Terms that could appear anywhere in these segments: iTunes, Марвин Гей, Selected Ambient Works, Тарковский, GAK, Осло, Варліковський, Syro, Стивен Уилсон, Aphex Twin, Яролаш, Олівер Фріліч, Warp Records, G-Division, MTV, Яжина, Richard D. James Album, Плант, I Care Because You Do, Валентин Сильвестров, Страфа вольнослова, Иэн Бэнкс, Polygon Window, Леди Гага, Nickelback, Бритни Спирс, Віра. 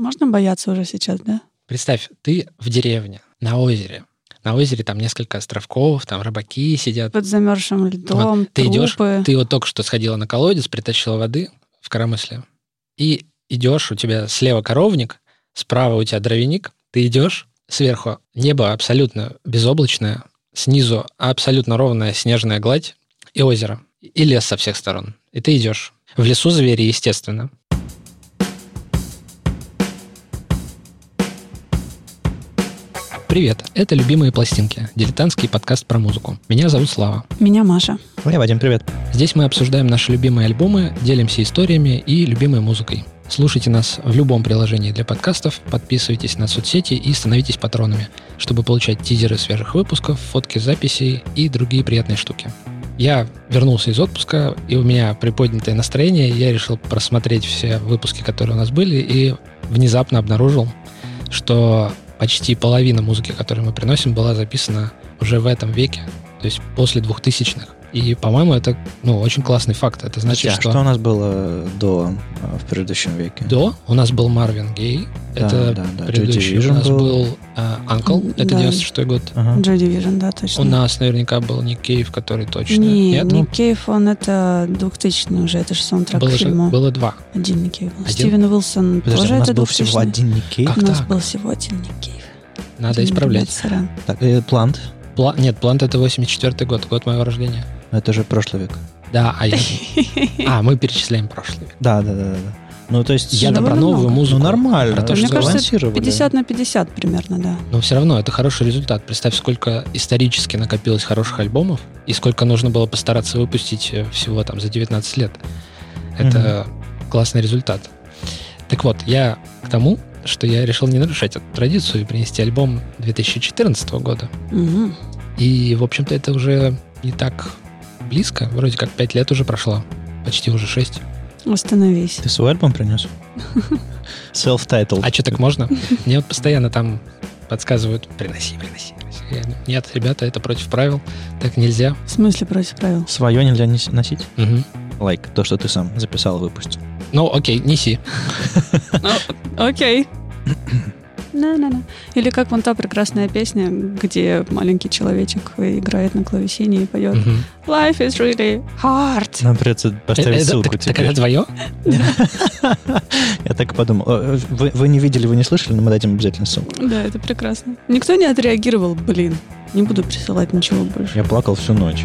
Можно бояться уже сейчас, да? Представь, ты в деревне, на озере. На озере там несколько островков, там рыбаки сидят. Под замерзшим льдом, вот, ты трупы. Ты вот только что сходила на колодец, притащила воды в коромысле, и идешь, у тебя слева коровник, справа у тебя дровяник, ты идешь, сверху небо абсолютно безоблачное, снизу абсолютно ровная снежная гладь и озеро, и лес со всех сторон. И ты идешь. В лесу звери, естественно. Привет, это «Любимые пластинки», дилетантский подкаст про музыку. Меня зовут Слава. Меня Маша. Меня Вадим, привет. Здесь мы обсуждаем наши любимые альбомы, делимся историями и любимой музыкой. Слушайте нас в любом приложении для подкастов, подписывайтесь на соцсети и становитесь патронами, чтобы получать тизеры свежих выпусков, фотки записей и другие приятные штуки. Я вернулся из отпуска, и у меня приподнятое настроение, я решил просмотреть все выпуски, которые у нас были, и внезапно обнаружил, что... Почти половина музыки, которую мы приносим, была записана уже в этом веке, то есть после 2000-х. И, по-моему, это очень классный факт. Это значит, что у нас было в предыдущем веке? До у нас был Марвин Гей, это предыдущий. У нас был Анкл, это 96-й год. G-Division, да, точно. У нас наверняка был Ник Кейв, который точно... Нет, Ник Кейв, он это 2000-й уже, это же саундтрек к фильму. Было два. Один Ник Кейв. Стивен Уилсон тоже это 2000-й. У нас был всего один Ник Кейв? У нас был всего один Ник Кейв. Надо исправлять. Так, и Плант? Нет, Плант это 84-й год, год моего рождения. Это же прошлый век. Да, мы перечисляем прошлый век. Да. Ну, то есть... Я про новую музыку. Ну, нормально. Про то, мне кажется, 50 на 50 примерно, да. Но все равно это хороший результат. Представь, сколько исторически накопилось хороших альбомов и сколько нужно было постараться выпустить всего там за 19 лет. Это классный результат. Так вот, я к тому, что я решил не нарушать эту традицию и принести альбом 2014 года. И, в общем-то, это уже не так... близко. Вроде как 5 лет уже прошло. Почти уже 6. Остановись. Ты свой альбом принес? Self-titled. А что, так можно? Мне вот постоянно там подсказывают «приноси». Нет, ребята, это против правил. Так нельзя. В смысле против правил? Свое нельзя носить? Лайк, то, что ты сам записал, выпустил. Ну, окей, неси. Окей. На-на-на. Или как вон та прекрасная песня, где маленький человечек играет на клавесине и поет «Life is really hard». Нам придется поставить ссылку тебе. Так это твое? Я так и подумал. Вы не видели, вы не слышали, но мы дадим обязательно ссылку. Да, это прекрасно. Никто не отреагировал, блин. Не буду присылать ничего больше. Я плакал всю ночь.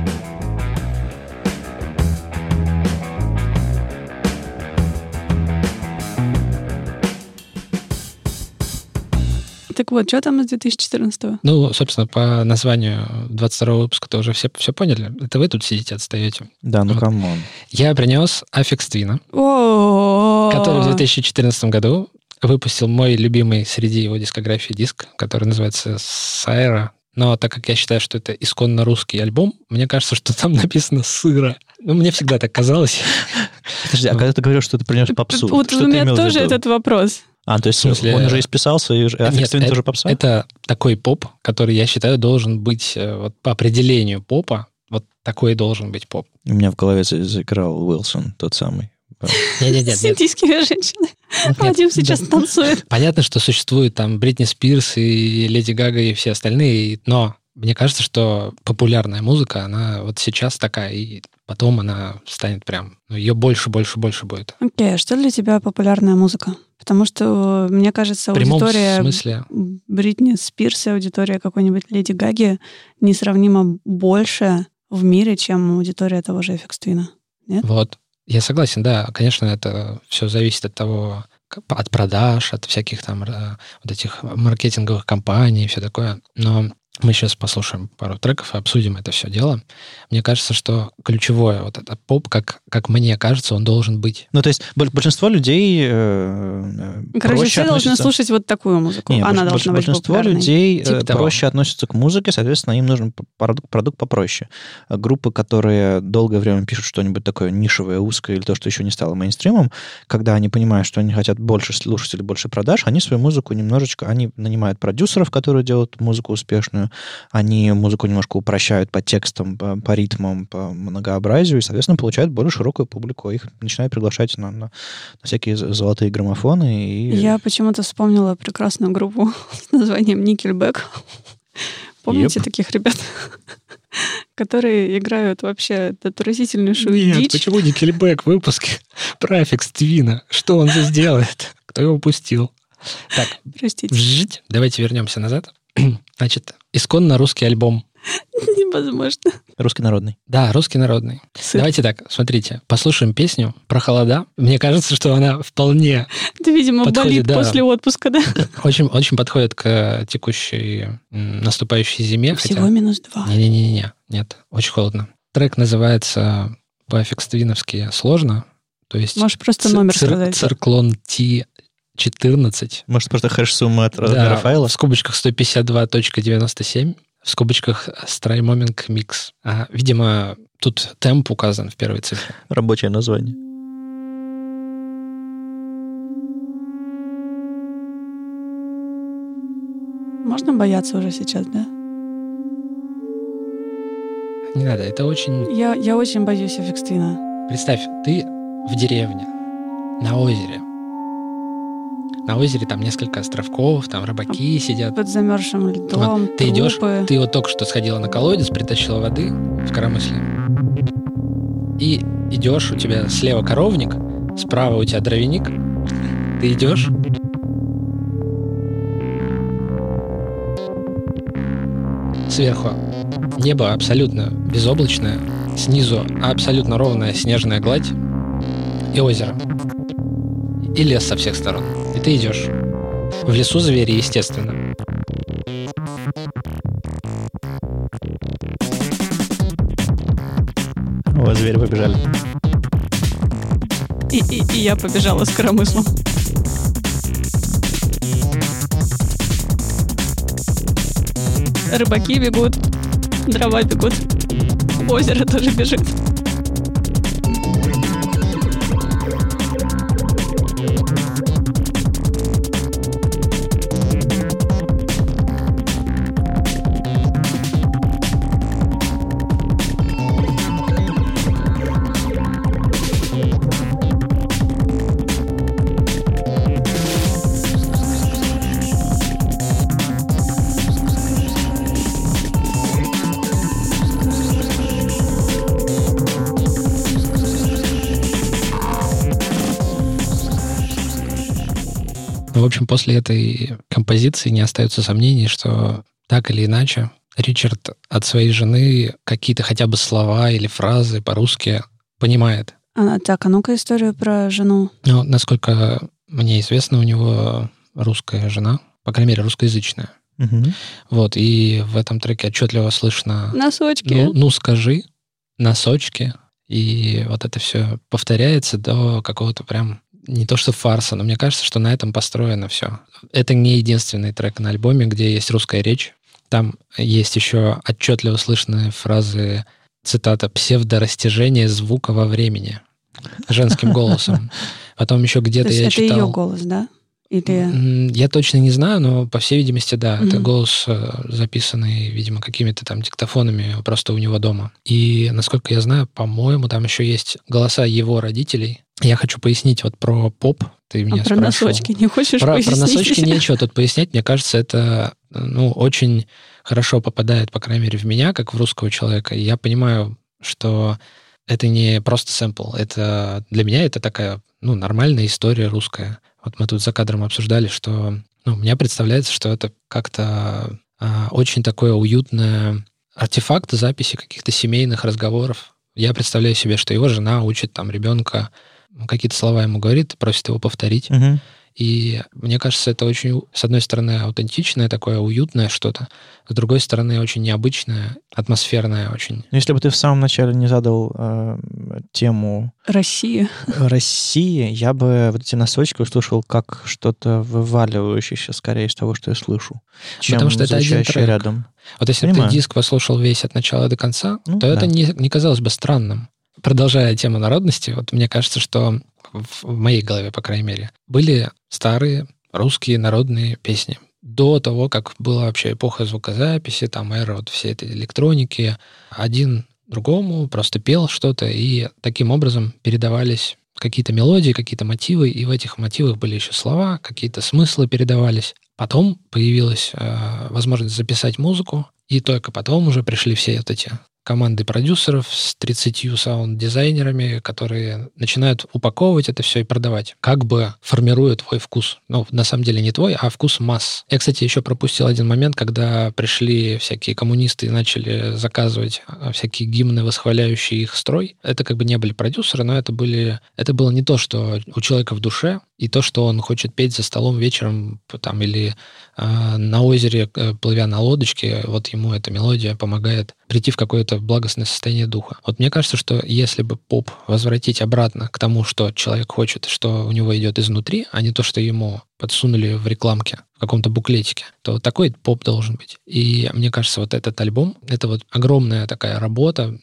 Так вот, что там из 2014-го? Собственно, по названию 22-го выпуска то уже все поняли. Это вы тут сидите, отстаете. Да, камон. Я принес Aphex Twin, который в 2014 году выпустил мой любимый среди его дискографии диск, который называется Syro. Но так как я считаю, что это исконно русский альбом, мне кажется, что там написано «сыро». Мне всегда так казалось. Подожди, а когда ты говорил, что ты принес попсу, вот у меня тоже этот вопрос. То есть в смысле, он уже исписался, и Aphex Twin тоже попса? Это такой поп, который, я считаю, должен быть по определению попа. Вот такой должен быть поп. У меня в голове заиграл Уилсон, тот самый. Нет. С индийскими женщинами. Вадим сейчас танцует. Понятно, что существует там Бритни Спирс и Леди Гага и все остальные, но мне кажется, что популярная музыка, она вот сейчас такая, и потом она станет прям... Ее больше будет. Окей, а что для тебя популярная музыка? Потому что, мне кажется, аудитория Бритни Спирс и аудитория какой-нибудь Леди Гаги несравнимо больше в мире, чем аудитория того же Aphex Twin. Нет? Вот. Я согласен, да. Конечно, это все зависит от того, от продаж, от всяких там вот этих маркетинговых компаний и все такое. Но мы сейчас послушаем пару треков и обсудим это все дело. Мне кажется, что ключевое вот этот поп, как мне кажется, он должен быть. То есть большинство людей проще все относятся... должны слушать вот такую музыку. Нет, она должна быть большинство популярной. Людей проще относятся к музыке, соответственно, им нужен продукт попроще. Группы, которые долгое время пишут что-нибудь такое нишевое, узкое, или то, что еще не стало мейнстримом, когда они понимают, что они хотят больше слушателей, больше продаж, они свою музыку немножечко... Они нанимают продюсеров, которые делают музыку успешную, музыкальную, они музыку немножко упрощают по текстам, по ритмам, по многообразию, и, соответственно, получают более широкую публику. Их начинают приглашать на всякие золотые граммофоны. И... Я почему-то вспомнила прекрасную группу с названием Nickelback. Помните таких ребят? Которые играют вообще отвратительнейшую дичь. Нет, почему Никельбэк в выпуске про Aphex Twin? Что он здесь делает? Кто его пустил? Так, простите. Давайте вернемся назад. Значит, исконно русский альбом. Невозможно. Русский народный. Да, русский народный. Сыр. Давайте так, смотрите, послушаем песню про холода. Мне кажется, что она вполне подходит. Ты, видимо, болит после отпуска, да? Очень, очень подходит к текущей наступающей зиме. Всего -2. Не-не-не, нет, очень холодно. Трек называется по-Aphex Twin'овски «Сложно». То есть можешь просто номер сказать. Цирклон Ти 14. Может, просто хэш-сумма от размера файла? В скобочках 152.97. В скобочках Stray-Moming Mix. Видимо, тут темп указан в первой цифре. Рабочее название. Можно бояться уже сейчас, да? Не надо, это очень... Я очень боюсь Aphex Twin'а. Представь, ты в деревне, на озере. На озере там несколько островков, там рыбаки сидят. Под замерзшим льдом, вот, ты идешь, ты вот только что сходила на колодец, притащила воды в коромысле. И идешь, у тебя слева коровник, справа у тебя дровяник. Ты идешь. Сверху небо абсолютно безоблачное, снизу абсолютно ровная снежная гладь и озеро. И лес со всех сторон. И ты идешь. В лесу звери, естественно. О, звери побежали. И я побежала с коромыслом. Рыбаки бегут, дрова бегут, озеро тоже бежит. В общем, после этой композиции не остается сомнений, что так или иначе Ричард от своей жены какие-то хотя бы слова или фразы по-русски понимает. Так, а ну-ка историю про жену. Ну, насколько мне известно, у него русская жена, по крайней мере, русскоязычная. Угу. Вот, и в этом треке отчетливо слышно... Носочки. Ну, скажи, носочки. И вот это все повторяется до какого-то прям... Не то что фарса, но мне кажется, что на этом построено все. Это не единственный трек на альбоме, где есть русская речь. Там есть еще отчетливо слышные фразы, цитата, «псевдорастяжение звука во времени» женским голосом. Потом еще где-то я читал... это ее голос, да? Или... Я точно не знаю, но, по всей видимости, да. Mm-hmm. Это голос, записанный, видимо, какими-то там диктофонами просто у него дома. И, насколько я знаю, по-моему, там еще есть голоса его родителей. Я хочу пояснить вот про поп. Ты меня про спрашивал. Носочки не хочешь пояснить? Про носочки нечего тут пояснять. Мне кажется, это очень хорошо попадает, по крайней мере, в меня, как в русского человека. И я понимаю, что это не просто сэмпл. Это для меня это такая нормальная история русская. Вот мы тут за кадром обсуждали, что мне представляется, что это как-то очень такое уютное артефакт записи каких-то семейных разговоров. Я представляю себе, что его жена учит там ребенка, какие-то слова ему говорит, просит его повторить. Угу. И мне кажется, это очень, с одной стороны, аутентичное, такое уютное что-то, с другой стороны, очень необычное, атмосферное очень. Если бы ты в самом начале не задал тему... Россия, я бы вот эти носочки услышал как что-то вываливающееся скорее из того, что я слышу, чем потому что это один трек. Рядом. Вот если бы ты диск послушал весь от начала до конца, то это не казалось бы странным. Продолжая тему народности, вот мне кажется, что в моей голове, по крайней мере, были старые русские народные песни. до того, как была вообще эпоха звукозаписи, там, эра вот всей этой электроники, один другому просто пел что-то, и таким образом передавались какие-то мелодии, какие-то мотивы, и в этих мотивах были еще слова, какие-то смыслы передавались. Потом появилась возможность записать музыку, и только потом уже пришли все вот эти команды продюсеров с 30 саунд-дизайнерами, которые начинают упаковывать это все и продавать, как бы формируя твой вкус. Ну, на самом деле не твой, а вкус масс. Я, кстати, еще пропустил один момент, когда пришли всякие коммунисты и начали заказывать всякие гимны, восхваляющие их строй. Это как бы не были продюсеры, но это было не то, что у человека в душе, и то, что он хочет петь за столом вечером там, или на озере, плывя на лодочке, вот ему эта мелодия помогает прийти в какое-то благостное состояние духа. Вот мне кажется, что если бы поп возвратить обратно к тому, что человек хочет, что у него идет изнутри, а не то, что ему подсунули в рекламке, в каком-то буклетике, то такой поп должен быть. И мне кажется, вот этот альбом, это вот огромная такая работа,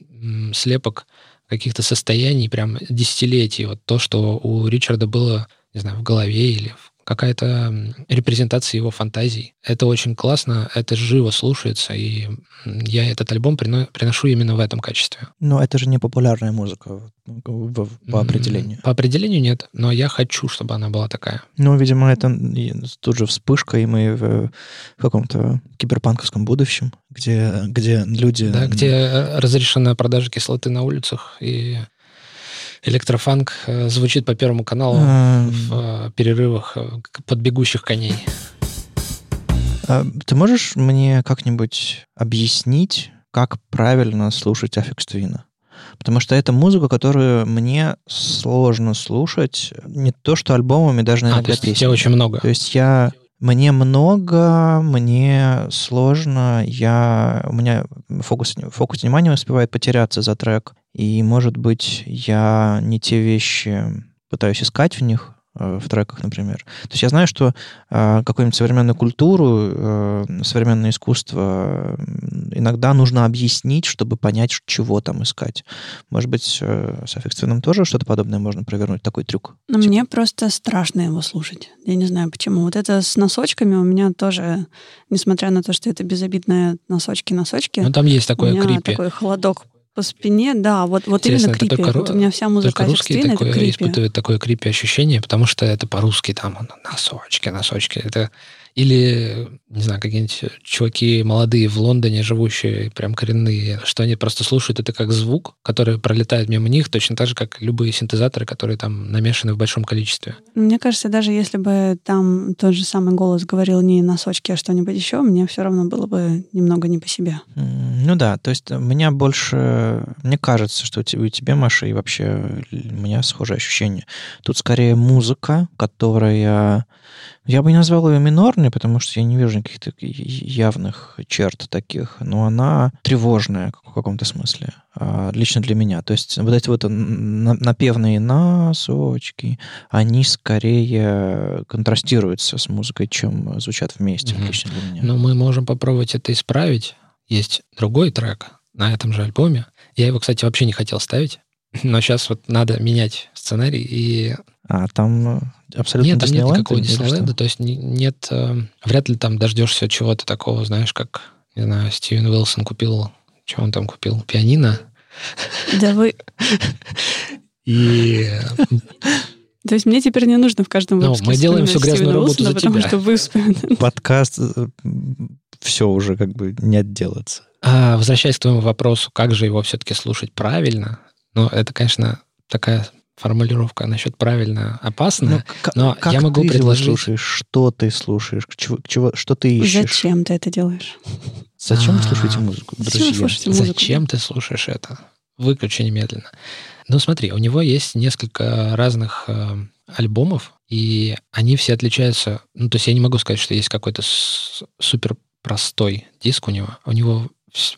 слепок каких-то состояний, прям десятилетий. Вот то, что у Ричарда было, не знаю, в голове или какая-то репрезентация его фантазий. Это очень классно, это живо слушается, и я этот альбом приношу именно в этом качестве. Но это же не популярная музыка по определению. По определению нет, но я хочу, чтобы она была такая. Ну, видимо, это тут же вспышка, и мы в каком-то киберпанковском будущем, где люди... Да, где разрешена продажа кислоты на улицах, и... электрофанк звучит по Первому каналу в перерывах под бегущих коней. Ты можешь мне как-нибудь объяснить, как правильно слушать Aphex Twin? Потому что это музыка, которую мне сложно слушать, не то что альбомами, даже, наверное, для песни. У тебя очень много. То есть я... Мне много, мне сложно, у меня фокус внимания успевает потеряться за трек, и, может быть, я не те вещи пытаюсь искать в них, в треках, например. То есть я знаю, что какую-нибудь современную культуру, современное искусство иногда нужно объяснить, чтобы понять, чего там искать. Может быть, с Aphex Twin тоже что-то подобное можно провернуть, такой трюк? Но мне просто страшно его слушать. Я не знаю, почему. Вот это с носочками у меня тоже, несмотря на то, что это безобидные носочки. Ну, там есть такое крипи. У меня такой холодок по спине, да, вот именно крипи. Вот у меня вся музыка русские такое испытывают такое крипи ощущение, потому что это по-русски там носочки. Это или, не знаю, какие-нибудь чуваки молодые в Лондоне, живущие, прям коренные, что они просто слушают это как звук, который пролетает мимо них, точно так же, как любые синтезаторы, которые там намешаны в большом количестве. Мне кажется, даже если бы там тот же самый голос говорил не носочки, а что-нибудь еще, мне все равно было бы немного не по себе. Ну да, то есть меня больше... Мне кажется, что у тебя, Маша, и вообще у меня схожие ощущения. Тут скорее музыка, которая... Я бы не назвал ее минорной, потому что я не вижу каких-то явных черт таких, но она тревожная в каком-то смысле, лично для меня. То есть вот эти вот напевные носочки, они скорее контрастируются с музыкой, чем звучат вместе, лично для меня. Но мы можем попробовать это исправить. Есть другой трек на этом же альбоме. Я его, кстати, вообще не хотел ставить, но сейчас вот надо менять сценарий и... А там абсолютно нет, там нет никакого Диснейленда, то есть нет, вряд ли там дождешься чего-то такого, знаешь, как, не знаю, Стивен Уилсон купил, что он там купил, пианино. Да вы... И... То есть мне теперь не нужно в каждом выпуске... Ну, мы делаем всю грязную работу за тебя. Потому что вы вспоминаете. Подкаст, все уже как бы не отделаться. А возвращаясь к твоему вопросу, как же его все-таки слушать правильно, ну, это, конечно, такая... формулировка насчет правильно опасная, но я могу предложить... Слушаешь, что ты слушаешь, что ты ищешь? Зачем ты это делаешь? Зачем вы слушаете музыку, друзья? Зачем ты слушаешь это? Выключи немедленно. Ну смотри, у него есть несколько разных альбомов, и они все отличаются... Ну то есть я не могу сказать, что есть какой-то супер простой диск у него. У него...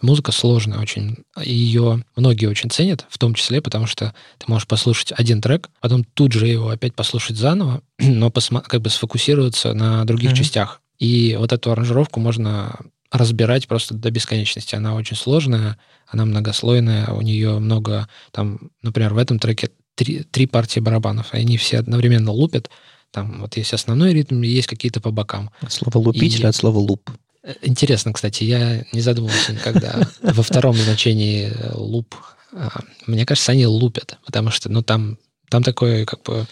Музыка сложная очень, ее многие очень ценят, в том числе, потому что ты можешь послушать один трек, потом тут же его опять послушать заново, но как бы сфокусироваться на других частях. И вот эту аранжировку можно разбирать просто до бесконечности. Она очень сложная, она многослойная, у нее много, там, например, в этом треке три партии барабанов, они все одновременно лупят, Там вот есть основной ритм, есть какие-то по бокам. От слова лупить или от слова луп? Интересно, кстати, я не задумывался никогда во втором значении луп. Мне кажется, они лупят, потому что, ну, там такое, как бы...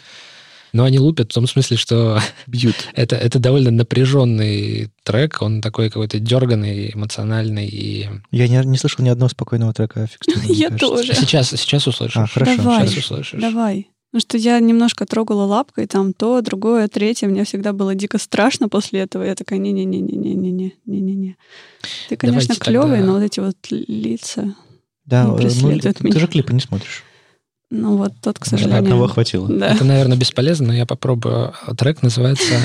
Ну, они лупят в том смысле, что... Бьют. это довольно напряженный трек, он такой какой-то дерганный, эмоциональный и... Я не слышал ни одного спокойного трека Aphex Twin. Я тоже. Сейчас услышишь. Хорошо, сейчас услышишь. Давай. Ну, что я немножко трогала лапкой, там то, другое, третье. Мне всегда было дико страшно после этого. Я такая, не-не-не-не-не-не-не-не-не. Ты, конечно, клевый, но вот эти вот лица не преследуют меня. Ты же клипы не смотришь. Ну вот тот, к сожалению... Одного хватило. Это, наверное, бесполезно, но я попробую. Трек называется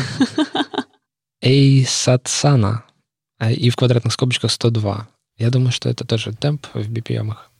«Эй, Сатсана». И в квадратных скобочках 102. Я думаю, что это тоже темп в BPM-ах.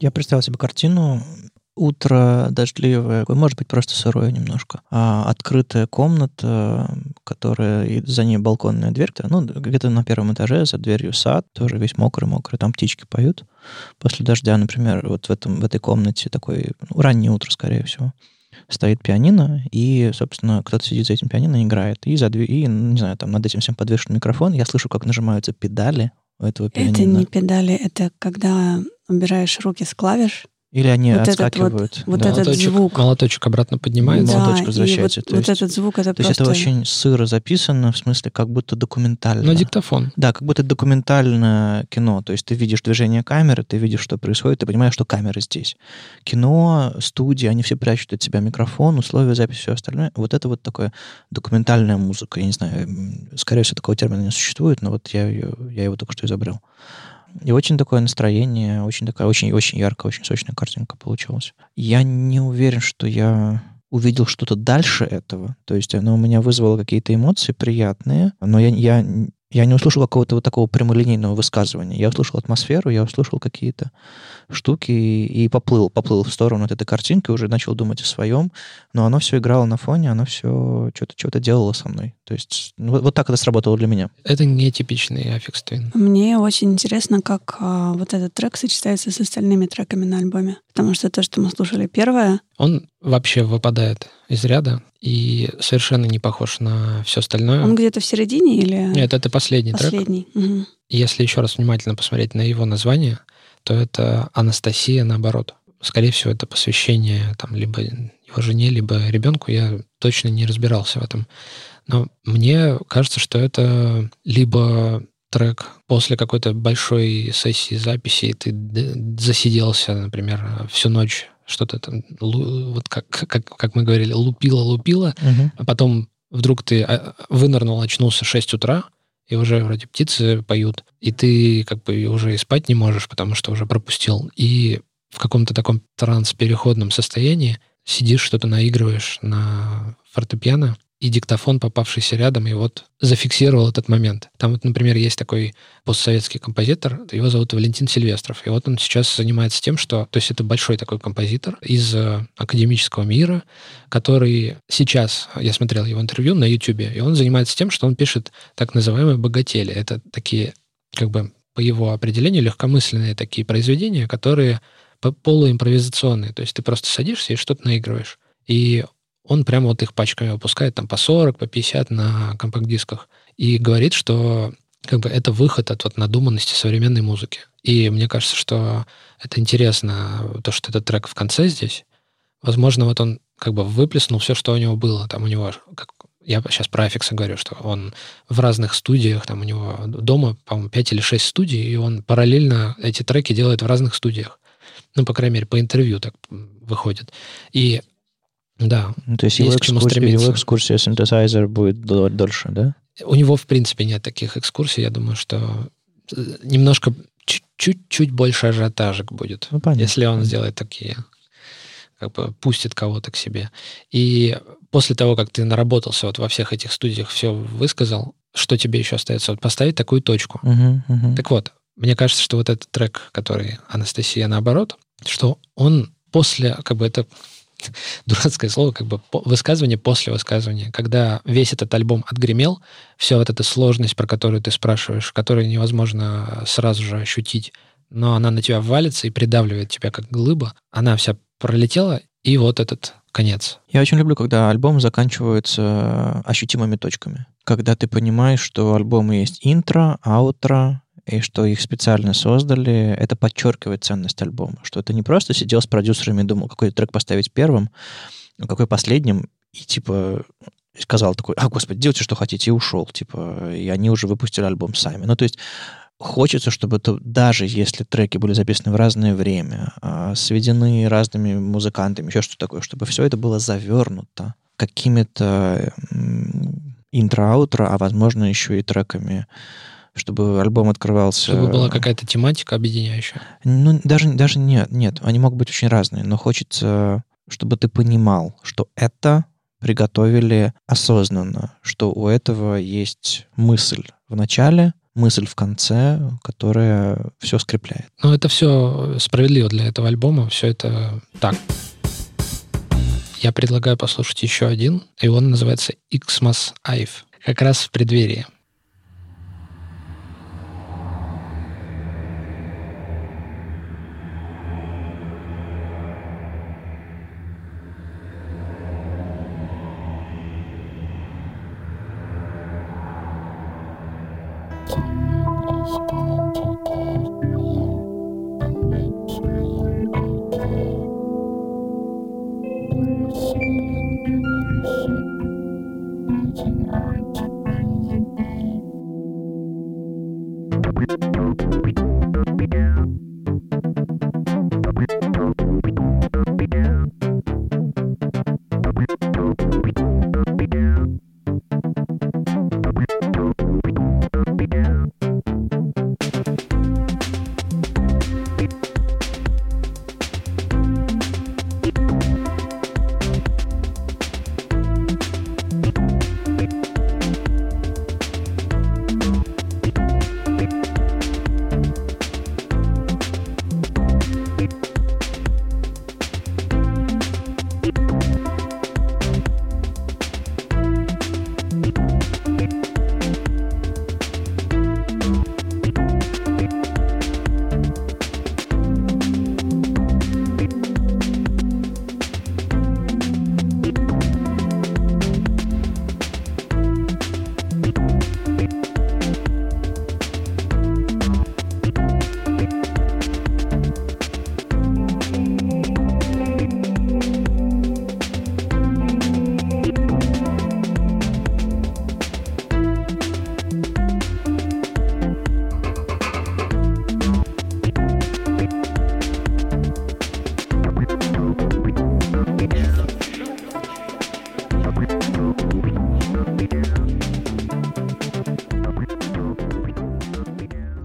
Я представил себе картину, утро дождливое, может быть, просто сырое немножко, открытая комната, которая, и за ней балконная дверь, ну, где-то на первом этаже, за дверью сад, тоже весь мокрый-мокрый, там птички поют. После дождя, например, вот в этой комнате такой, ну, раннее утро, скорее всего, стоит пианино, и, собственно, кто-то сидит за этим пианино и играет. И, не знаю, там над этим всем подвешен микрофон, я слышу, как нажимаются педали у этого пианино. Это не педали, это когда... убираешь руки с клавиш. Или они вот отскакивают. Этот, вот да. Этот звук. Молоточек обратно поднимается. Да, молоточек возвращается. Вот, вот этот звук, это то просто... есть это очень сыро записано, в смысле, как будто документально. На диктофон. Да, как будто документальное кино. То есть ты видишь движение камеры, ты видишь, что происходит, ты понимаешь, что камера здесь. Кино, студии, они все прячут от себя микрофон, условия записи, все остальное. Вот это вот такая документальная музыка. Я не знаю, скорее всего, такого термина не существует, но вот я его только что изобрел. И очень такое настроение, очень такая, очень яркая, очень сочная картинка получилась. Я не уверен, что я увидел что-то дальше этого. То есть оно у меня вызвало какие-то эмоции приятные, но я не услышал какого-то вот такого прямолинейного высказывания. Я услышал атмосферу, я услышал какие-то штуки и поплыл в сторону от этой картинки, уже начал думать о своем, но оно все играло на фоне, оно все что-то делало со мной. То есть вот так это сработало для меня. Это нетипичный Aphex Twin. Мне очень интересно, как вот этот трек сочетается с остальными треками на альбоме, потому что то, что мы слушали первое... Он вообще выпадает из ряда и совершенно не похож на все остальное. Он где-то в середине или... Нет, это последний трек. Угу. Если еще раз внимательно посмотреть на его название, то это «Анастасия» наоборот. Скорее всего, это посвящение там, либо его жене, либо ребенку. Я точно не разбирался в этом. Но мне кажется, что это либо трек после какой-то большой сессии записи, ты засиделся, например, всю ночь что-то там, вот как мы говорили, лупила, угу. А потом вдруг ты вынырнул, очнулся в 6 утра, и уже вроде птицы поют, и ты как бы уже и спать не можешь, потому что уже пропустил. И в каком-то таком транс-переходном состоянии сидишь, что-то наигрываешь на фортепиано, и диктофон, попавшийся рядом, и вот зафиксировал этот момент. Там вот, например, есть такой постсоветский композитор, его зовут Валентин Сильвестров, и вот он сейчас занимается тем, что... То есть это большой такой композитор из академического мира, который сейчас... Я смотрел его интервью на Ютубе, и он занимается тем, что он пишет так называемые богатели. Это такие, как бы, по его определению, легкомысленные такие произведения, которые полуимпровизационные. То есть ты просто садишься и что-то наигрываешь. И он прямо вот их пачками выпускает, там по 40, по 50 на компакт-дисках. И говорит, что как бы это выход от вот надуманности современной музыки. И мне кажется, что это интересно, то, что этот трек в конце здесь. Возможно, вот он как бы выплеснул все, что у него было. Там у него, как, я сейчас про Aphex говорю, что он в разных студиях, там у него дома, по-моему, 5 или 6 студий, и он параллельно эти треки делает в разных студиях. Ну, по крайней мере, по интервью так выходит. И да. То есть его экскурсия синтезайзер будет дольше, да? У него, в принципе, нет таких экскурсий. Я думаю, что немножко, чуть-чуть больше ажиотажек будет, ну, понятно, если он сделает такие, как бы пустит кого-то к себе. И после того, как ты наработался вот во всех этих студиях, все высказал, что тебе еще остается? Вот поставить такую точку. Так вот, мне кажется, что вот этот трек, который Анастасия, наоборот, что он после, как бы это... дурацкое слово, как бы высказывание после высказывания. Когда весь этот альбом отгремел, вся вот эта сложность, про которую ты спрашиваешь, которую невозможно сразу же ощутить, но она на тебя валится и придавливает тебя как глыба, она вся пролетела, и вот этот конец. Я очень люблю, когда альбом заканчивается ощутимыми точками. Когда ты понимаешь, что у альбома есть интро, аутро, и что их специально создали, это подчеркивает ценность альбома, что ты не просто сидел с продюсерами и думал, какой трек поставить первым, а какой последним, и типа сказал такой, а, господи, делайте, что хотите, и ушел, типа, и они уже выпустили альбом сами. Ну, то есть хочется, чтобы это, даже если треки были записаны в разное время, сведены разными музыкантами, еще что-то такое, чтобы все это было завернуто какими-то интро-аутро, а, возможно, еще и треками, чтобы альбом открывался... Чтобы была какая-то тематика объединяющая? Ну, даже нет. Они могут быть очень разные, но хочется, чтобы ты понимал, что это приготовили осознанно, что у этого есть мысль в начале, мысль в конце, которая все скрепляет. Ну, это все справедливо для этого альбома, все это так. Я предлагаю послушать еще один, и он называется «Xmas Eve», как раз в преддверии.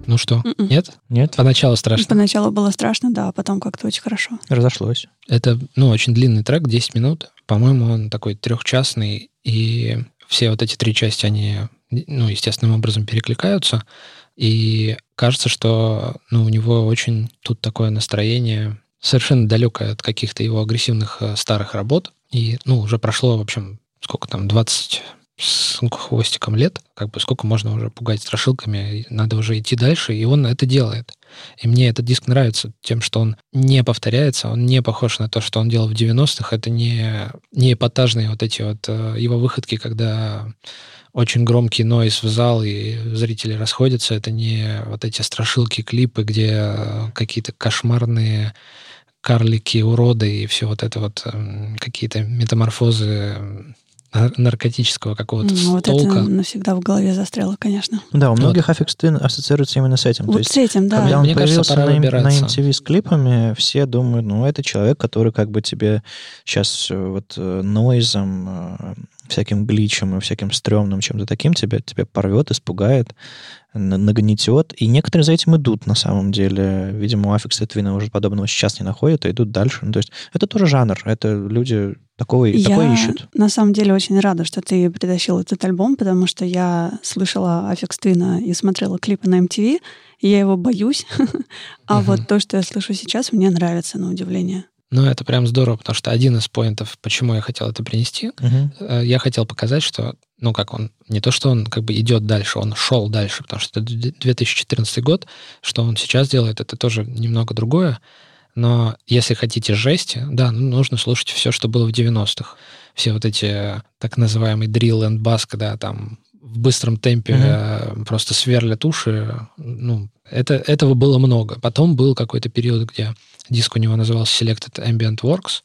Ну что, нет? Нет. Поначалу страшно. Поначалу было страшно, да, а потом как-то очень хорошо. Разошлось. Это, ну, очень длинный трек, 10 минут. По-моему, он такой трехчастный, и все вот эти три части, они, ну, естественным образом перекликаются. И кажется, что, ну, у него очень тут такое настроение, совершенно далекое от каких-то его агрессивных старых работ. И, ну, уже прошло, в общем, сколько там, 20 с хвостиком лет, как бы сколько можно уже пугать страшилками, надо уже идти дальше, и он это делает. И мне этот диск нравится тем, что он не повторяется, он не похож на то, что он делал в 90-х, это не эпатажные вот эти вот его выходки, когда очень громкий нойз в зал, и зрители расходятся, это не вот эти страшилки, клипы, где какие-то кошмарные карлики, уроды и все вот это вот, какие-то метаморфозы наркотического какого-то толка. Вот это навсегда в голове застряло, конечно. Да, у многих вот. Aphex Twin ассоциируется именно с этим. Вот то есть, с этим, да. Когда он появился на MTV с клипами, все думают, ну, это человек, который как бы тебе сейчас вот нойзом, всяким гличем и всяким стрёмным чем-то таким тебя порвет, испугает, нагнетет. И некоторые за этим идут, на самом деле. Видимо, у Aphex Twin уже подобного сейчас не находят, а идут дальше. Ну, то есть это тоже жанр. Это люди такое ищут. Я, на самом деле, очень рада, что ты притащил этот альбом, потому что я слышала Aphex Twin и смотрела клипы на MTV, и я его боюсь. А вот то, что я слышу сейчас, мне нравится, на удивление. Ну, это прям здорово, потому что один из поинтов, почему я хотел это принести, я хотел показать, что, ну, как он, не то, что он как бы идет дальше, он шел дальше, потому что это 2014 год, что он сейчас делает, это тоже немного другое, но если хотите жести, да, нужно слушать все, что было в 90-х. Все вот эти так называемые drill and bass, когда там в быстром темпе просто сверлят уши, ну, этого было много. Потом был какой-то период, где диск у него назывался Selected Ambient Works.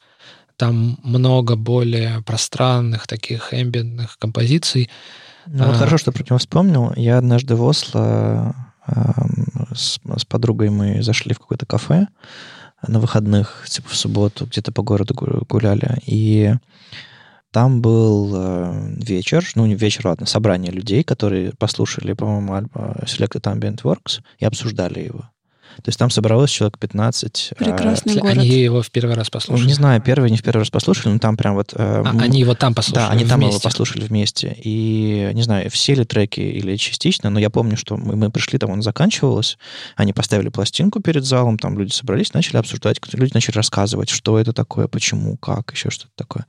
Там много более пространных таких эмбиентных композиций. Ну, вот хорошо, что про него вспомнил. Я однажды в Осло с подругой мы зашли в какое-то кафе на выходных, типа в субботу, где-то по городу гуляли. И там был вечер, ну не вечер, ладно, собрание людей, которые послушали, по-моему, Selected Ambient Works и обсуждали его. То есть там собралось человек 15. Прекрасный город. Они его в первый раз послушали? Не знаю, не в первый раз послушали, но там прям вот... они его там послушали? Да, они там его послушали вместе. И, не знаю, все ли треки или частично, но я помню, что мы пришли, там он заканчивалось, они поставили пластинку перед залом, там люди собрались, начали обсуждать, люди начали рассказывать, что это такое, почему, как, еще что-то такое.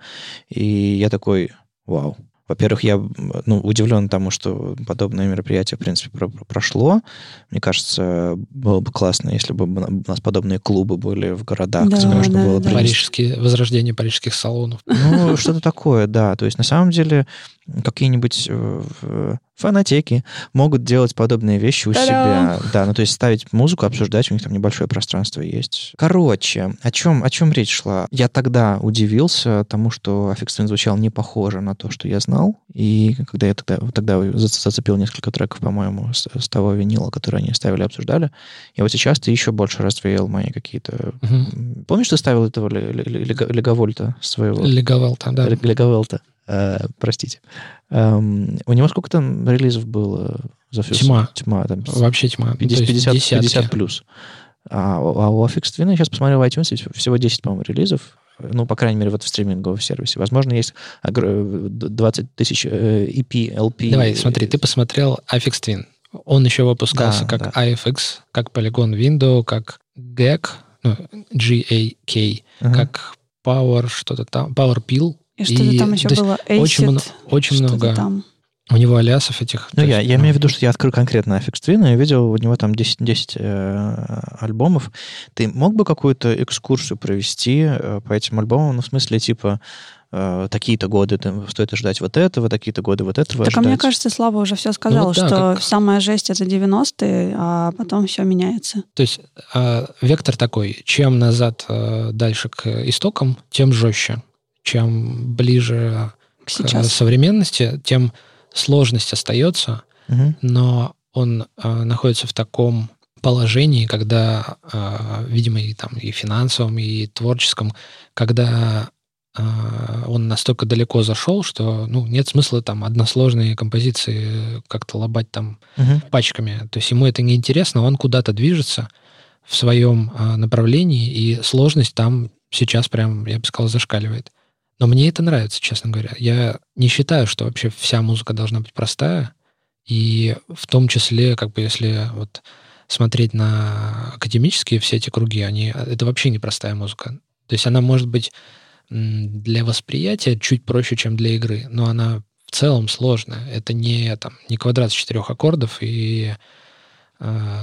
И я такой, вау. Во-первых, я удивлен тому, что подобное мероприятие, в принципе, прошло. Мне кажется, было бы классно, если бы у нас подобные клубы были в городах. Да, было парижские, возрождение парижских салонов. Ну, что-то такое, да. То есть, на самом деле, какие-нибудь фанатеки могут делать подобные вещи у себя. Да, ну, то есть ставить музыку, обсуждать, у них там небольшое пространство есть. Короче, о чем речь шла? Я тогда удивился тому, что Aphex Twin звучал не похоже на то, что я знал. И когда я тогда зацепил несколько треков, по-моему, с того винила, который они ставили, обсуждали, и вот сейчас ты еще больше развеял мои какие-то... Угу. Помнишь, ты ставил этого Легавольта своего? Легавольта, да. Легавольта. Простите. У него сколько там релизов было? Тьма. Там, вообще тьма. 50 плюс. А у Aphex Twin, я сейчас посмотрел в iTunes, всего 10, по-моему, релизов. Ну, по крайней мере, вот в стриминговом сервисе. Возможно, есть 20 тысяч EP, LP. Давай, смотри, ты посмотрел Aphex Twin. Он еще выпускался IFX, как Polygon Window, как GAK, как Power что-то там, Power Peel. И что-то там еще было, очень много там. У него алиасов этих. Ну, я имею в виду, что я открыл конкретно Aphex Twin, и видел у него там 10 альбомов. Ты мог бы какую-то экскурсию провести по этим альбомам? Ну, в смысле, типа, такие-то годы стоит ждать вот этого, такие-то годы вот этого так ждать. А мне кажется, Слава уже все сказала, что самая жесть — это 90-е, а потом все меняется. То есть вектор такой, чем назад дальше к истокам, тем жестче. Чем ближе к современности, тем сложность остается, но он находится в таком положении, когда, видимо, и финансовом, и творческом, когда он настолько далеко зашел, что ну, нет смысла там односложные композиции как-то лобать там пачками. То есть ему это неинтересно, он куда-то движется в своем направлении, и сложность там сейчас прям, я бы сказал, зашкаливает. Но мне это нравится, честно говоря. Я не считаю, что вообще вся музыка должна быть простая, и в том числе, как бы, если вот смотреть на академические все эти круги, это вообще непростая музыка. То есть она может быть для восприятия чуть проще, чем для игры, но она в целом сложная. Это не квадрат с 4 аккордов и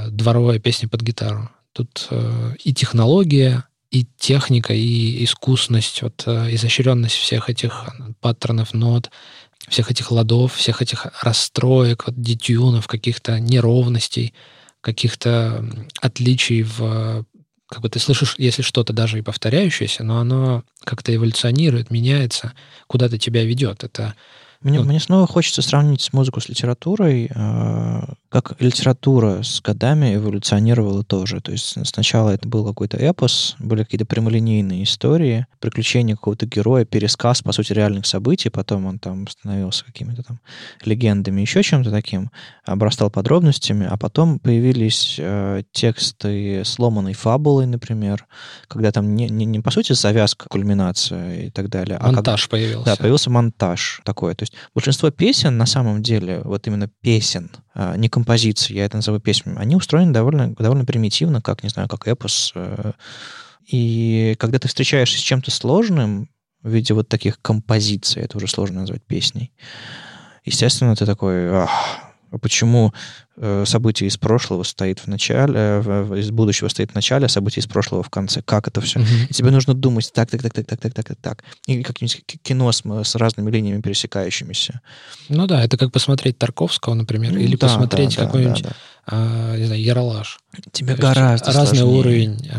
дворовая песня под гитару. Тут и технология, и техника, и искусность, вот, изощренность всех этих паттернов нот, всех этих ладов, всех этих расстроек, вот, детюнов, каких-то неровностей, каких-то отличий в... Как бы ты слышишь, если что-то даже и повторяющееся, но оно как-то эволюционирует, меняется, куда-то тебя ведет. Это... Мне снова хочется сравнить музыку с литературой, как литература с годами эволюционировала тоже. То есть сначала это был какой-то эпос, были какие-то прямолинейные истории, приключения какого-то героя, пересказ, по сути, реальных событий, потом он там становился какими-то там легендами, еще чем-то таким, обрастал подробностями, а потом появились тексты сломанной фабулы, например, когда там не по сути завязка, кульминация и так далее. Монтаж появился. Да, появился монтаж такой. То есть большинство песен, на самом деле, вот именно песен, не композиции, я это назову песнями, они устроены довольно примитивно, как, не знаю, как эпос. И когда ты встречаешься с чем-то сложным в виде вот таких композиций, это уже сложно назвать песней, естественно, ты такой, почему событие из прошлого стоит в начале, из будущего стоит в начале, а событие из прошлого в конце. Как это все? И тебе нужно думать так. И как-нибудь кино с разными линиями пересекающимися. Ну да, это как посмотреть Тарковского, например, или да, посмотреть какой-нибудь, не знаю, Яролаш. Тебе то гораздо разный сложнее. Уровень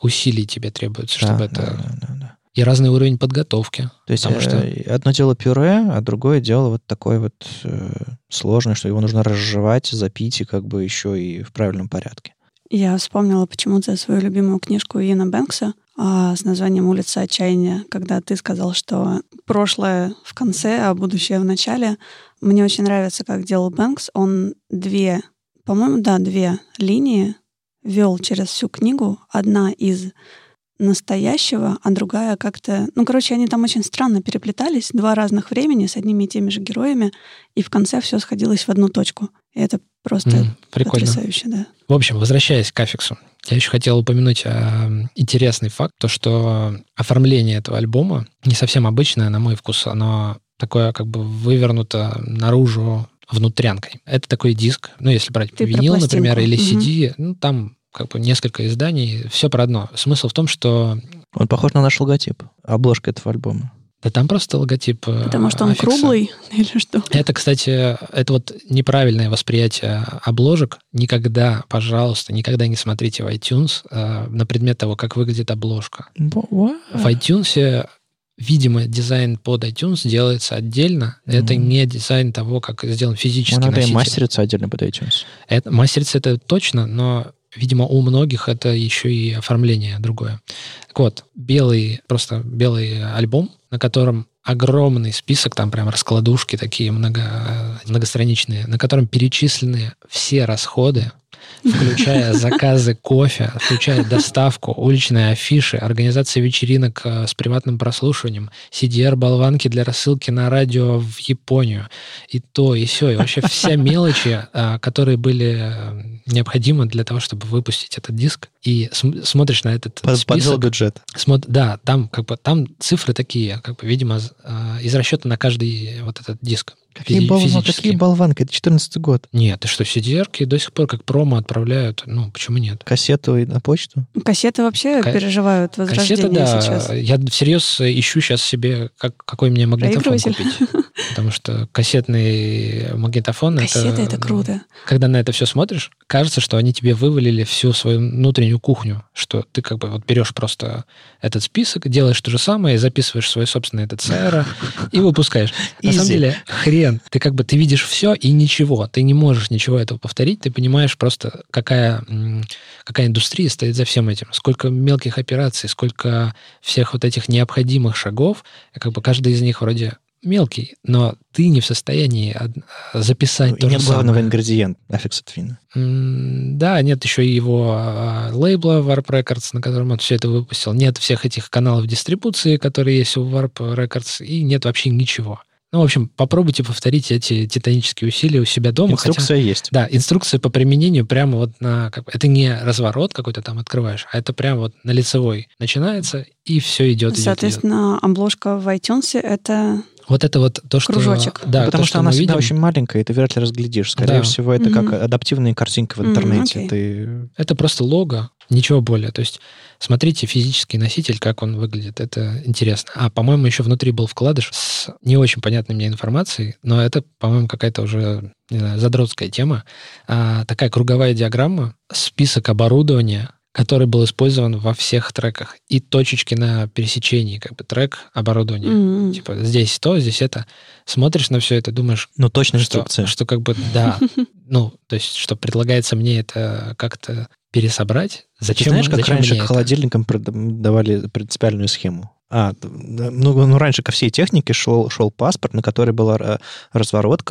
усилий тебе требуется, чтобы это... Да. И разный уровень подготовки. То есть одно дело пюре, а другое дело вот такое вот сложное, что его нужно разжевать, запить и как бы еще и в правильном порядке. Я вспомнила почему-то свою любимую книжку Иэна Бэнкса с названием «Улица отчаяния», когда ты сказал, что прошлое в конце, а будущее в начале. Мне очень нравится, как делал Бэнкс. Он две линии вел через всю книгу. Одна из настоящего, а другая как-то... они там очень странно переплетались. Два разных времени с одними и теми же героями, и в конце все сходилось в одну точку. И это просто потрясающе, да. В общем, возвращаясь к Aphex, я еще хотел упомянуть интересный факт, то, что оформление этого альбома не совсем обычное, на мой вкус, оно такое как бы вывернуто наружу внутрянкой. Это такой диск, если брать винил, например, или CD, там как бы несколько изданий, все про одно. Смысл в том, что... Он похож на наш логотип, обложка этого альбома. Да там просто логотип. Потому что он Aphex. Круглый или что? Это, кстати, вот неправильное восприятие обложек. Никогда, пожалуйста, никогда не смотрите в iTunes на предмет того, как выглядит обложка. В iTunes, видимо, дизайн под iTunes делается отдельно. Это не дизайн того, как сделан физический носитель. Надо и мастериться отдельно под iTunes. Мастериться это точно, но... Видимо, у многих это еще и оформление другое. Так вот, белый альбом, на котором огромный список, там прям раскладушки такие многостраничные, на котором перечислены все расходы, включая заказы кофе, включая доставку, уличные афиши, организация вечеринок с приватным прослушиванием, CDR-болванки для рассылки на радио в Японию, и то, и сё, и вообще все мелочи, которые были необходимы для того, чтобы выпустить этот диск. И смотришь на этот список. Подвел бюджет. Да, там цифры такие, видимо, из расчета на каждый вот этот диск. Какие болванки? Это 14-й год. Нет, ты что, CDR-ки до сих пор как промо отправляют? Почему нет? Кассету на почту? Кассеты вообще переживают возрождение сейчас. Я всерьез ищу сейчас себе, какой мне магнитофон купить. Потому что кассетный магнитофон... Кассеты — это круто. Когда на это все смотришь, кажется, что они тебе вывалили всю свою внутреннюю кухню, что ты как бы вот берешь просто этот список, делаешь то же самое, записываешь свой собственный этот Syro и выпускаешь. На самом деле, хрен момент. Ты как бы ты видишь все и ничего. Ты не можешь ничего этого повторить. Ты понимаешь просто, какая индустрия стоит за всем этим. Сколько мелких операций, сколько всех вот этих необходимых шагов. Как бы каждый из них вроде мелкий, но ты не в состоянии записать то же самое. Нет главного ингредиента Aphex Twin. Да, нет еще и его лейбла Warp Records, на котором он все это выпустил. Нет всех этих каналов дистрибуции, которые есть у Warp Records, и нет вообще ничего. Ну, в общем, попробуйте повторить эти титанические усилия у себя дома. Инструкция есть. Да, инструкция по применению прямо вот на... Это не разворот какой-то там открываешь, а это прямо вот на лицевой начинается, и все идет. Соответственно, идет. Обложка в iTunes — это... Вот это вот то, что... Кружочек. Да, потому то, что она всегда очень маленькая, и ты вряд ли разглядишь. Скорее всего, это как адаптивные картинки в интернете. Ты... Это просто лого, ничего более. То есть смотрите физический носитель, как он выглядит. Это интересно. А, по-моему, еще внутри был вкладыш с не очень понятной мне информацией, но это, по-моему, какая-то уже, не знаю, задротская тема. Такая круговая диаграмма, список оборудования, который был использован во всех треках. И точечки на пересечении, как бы трек, оборудование. Типа здесь то, здесь это. Смотришь на все это, думаешь... Ну, точно инструкция. Что как бы, да. Ну, то есть, что предлагается мне это как-то пересобрать. Зачем? Знаешь, как раньше к холодильникам давали принципиальную схему? Ну, раньше ко всей технике шел паспорт, на который был разворот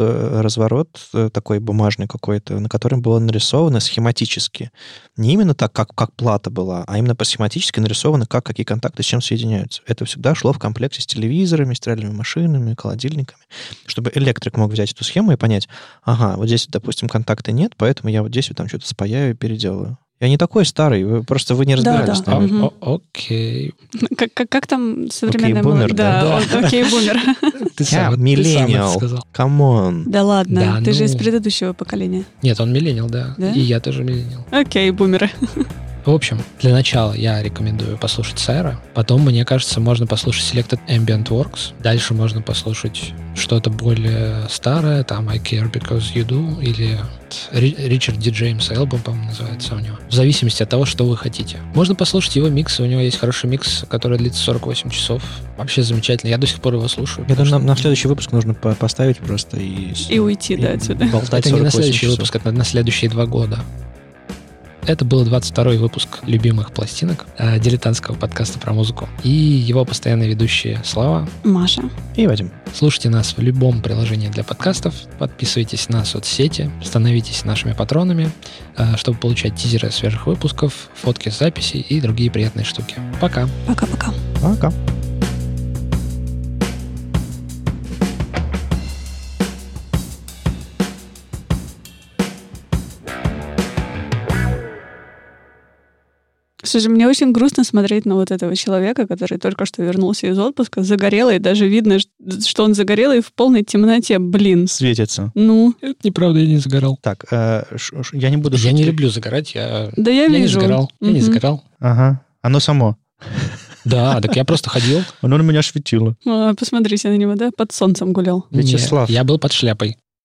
такой бумажный какой-то, на котором было нарисовано схематически. Не именно так, как плата была, а именно по схематически нарисовано, какие контакты с чем соединяются. Это всегда шло в комплекте с телевизорами, стиральными машинами, холодильниками, чтобы электрик мог взять эту схему и понять, ага, вот здесь, допустим, контакта нет, поэтому я вот здесь вот там что-то спаяю и переделаю. Я не такой старый, вы не разбирались. Да. Окей. Как там современная молодежь? Да, окей, бумер. Я миллениал. Камон. Да ладно, ты же из предыдущего поколения. Нет, он миллениал, да. И я тоже миллениал. Окей, бумеры. В общем, для начала я рекомендую послушать Syro. Потом, мне кажется, можно послушать Selected Ambient Works. Дальше можно послушать что-то более старое, там I Care Because You Do или Richard D. James Album, по-моему, называется у него. В зависимости от того, что вы хотите. Можно послушать его миксы. У него есть хороший микс, который длится 48 часов. Вообще замечательно. Я до сих пор его слушаю. Я думаю, что... на следующий выпуск нужно поставить просто и уйти, да, отсюда. Это не на следующий часов. Выпуск, это на следующие 2 года. Это был 22-й выпуск «Любимых пластинок», дилетантского подкаста про музыку. И его постоянные ведущие Слава, Маша и Вадим. Слушайте нас в любом приложении для подкастов, подписывайтесь на соцсети, становитесь нашими патронами, чтобы получать тизеры свежих выпусков, фотки с записей и другие приятные штуки. Пока. Пока-пока. Пока. Слушай, мне очень грустно смотреть на вот этого человека, который только что вернулся из отпуска, загорелый, даже видно, что он загорелый в полной темноте, блин. Светится. Ну. Это неправда, я не загорал. Так, я не буду... Я не люблю загорать, я... Да я вижу. Я не загорал, я не загорал. Ага, оно само. Да, так я просто ходил. Оно на меня светило. Посмотрите на него, да? Под солнцем гулял. Вячеслав. Я был под шляпой.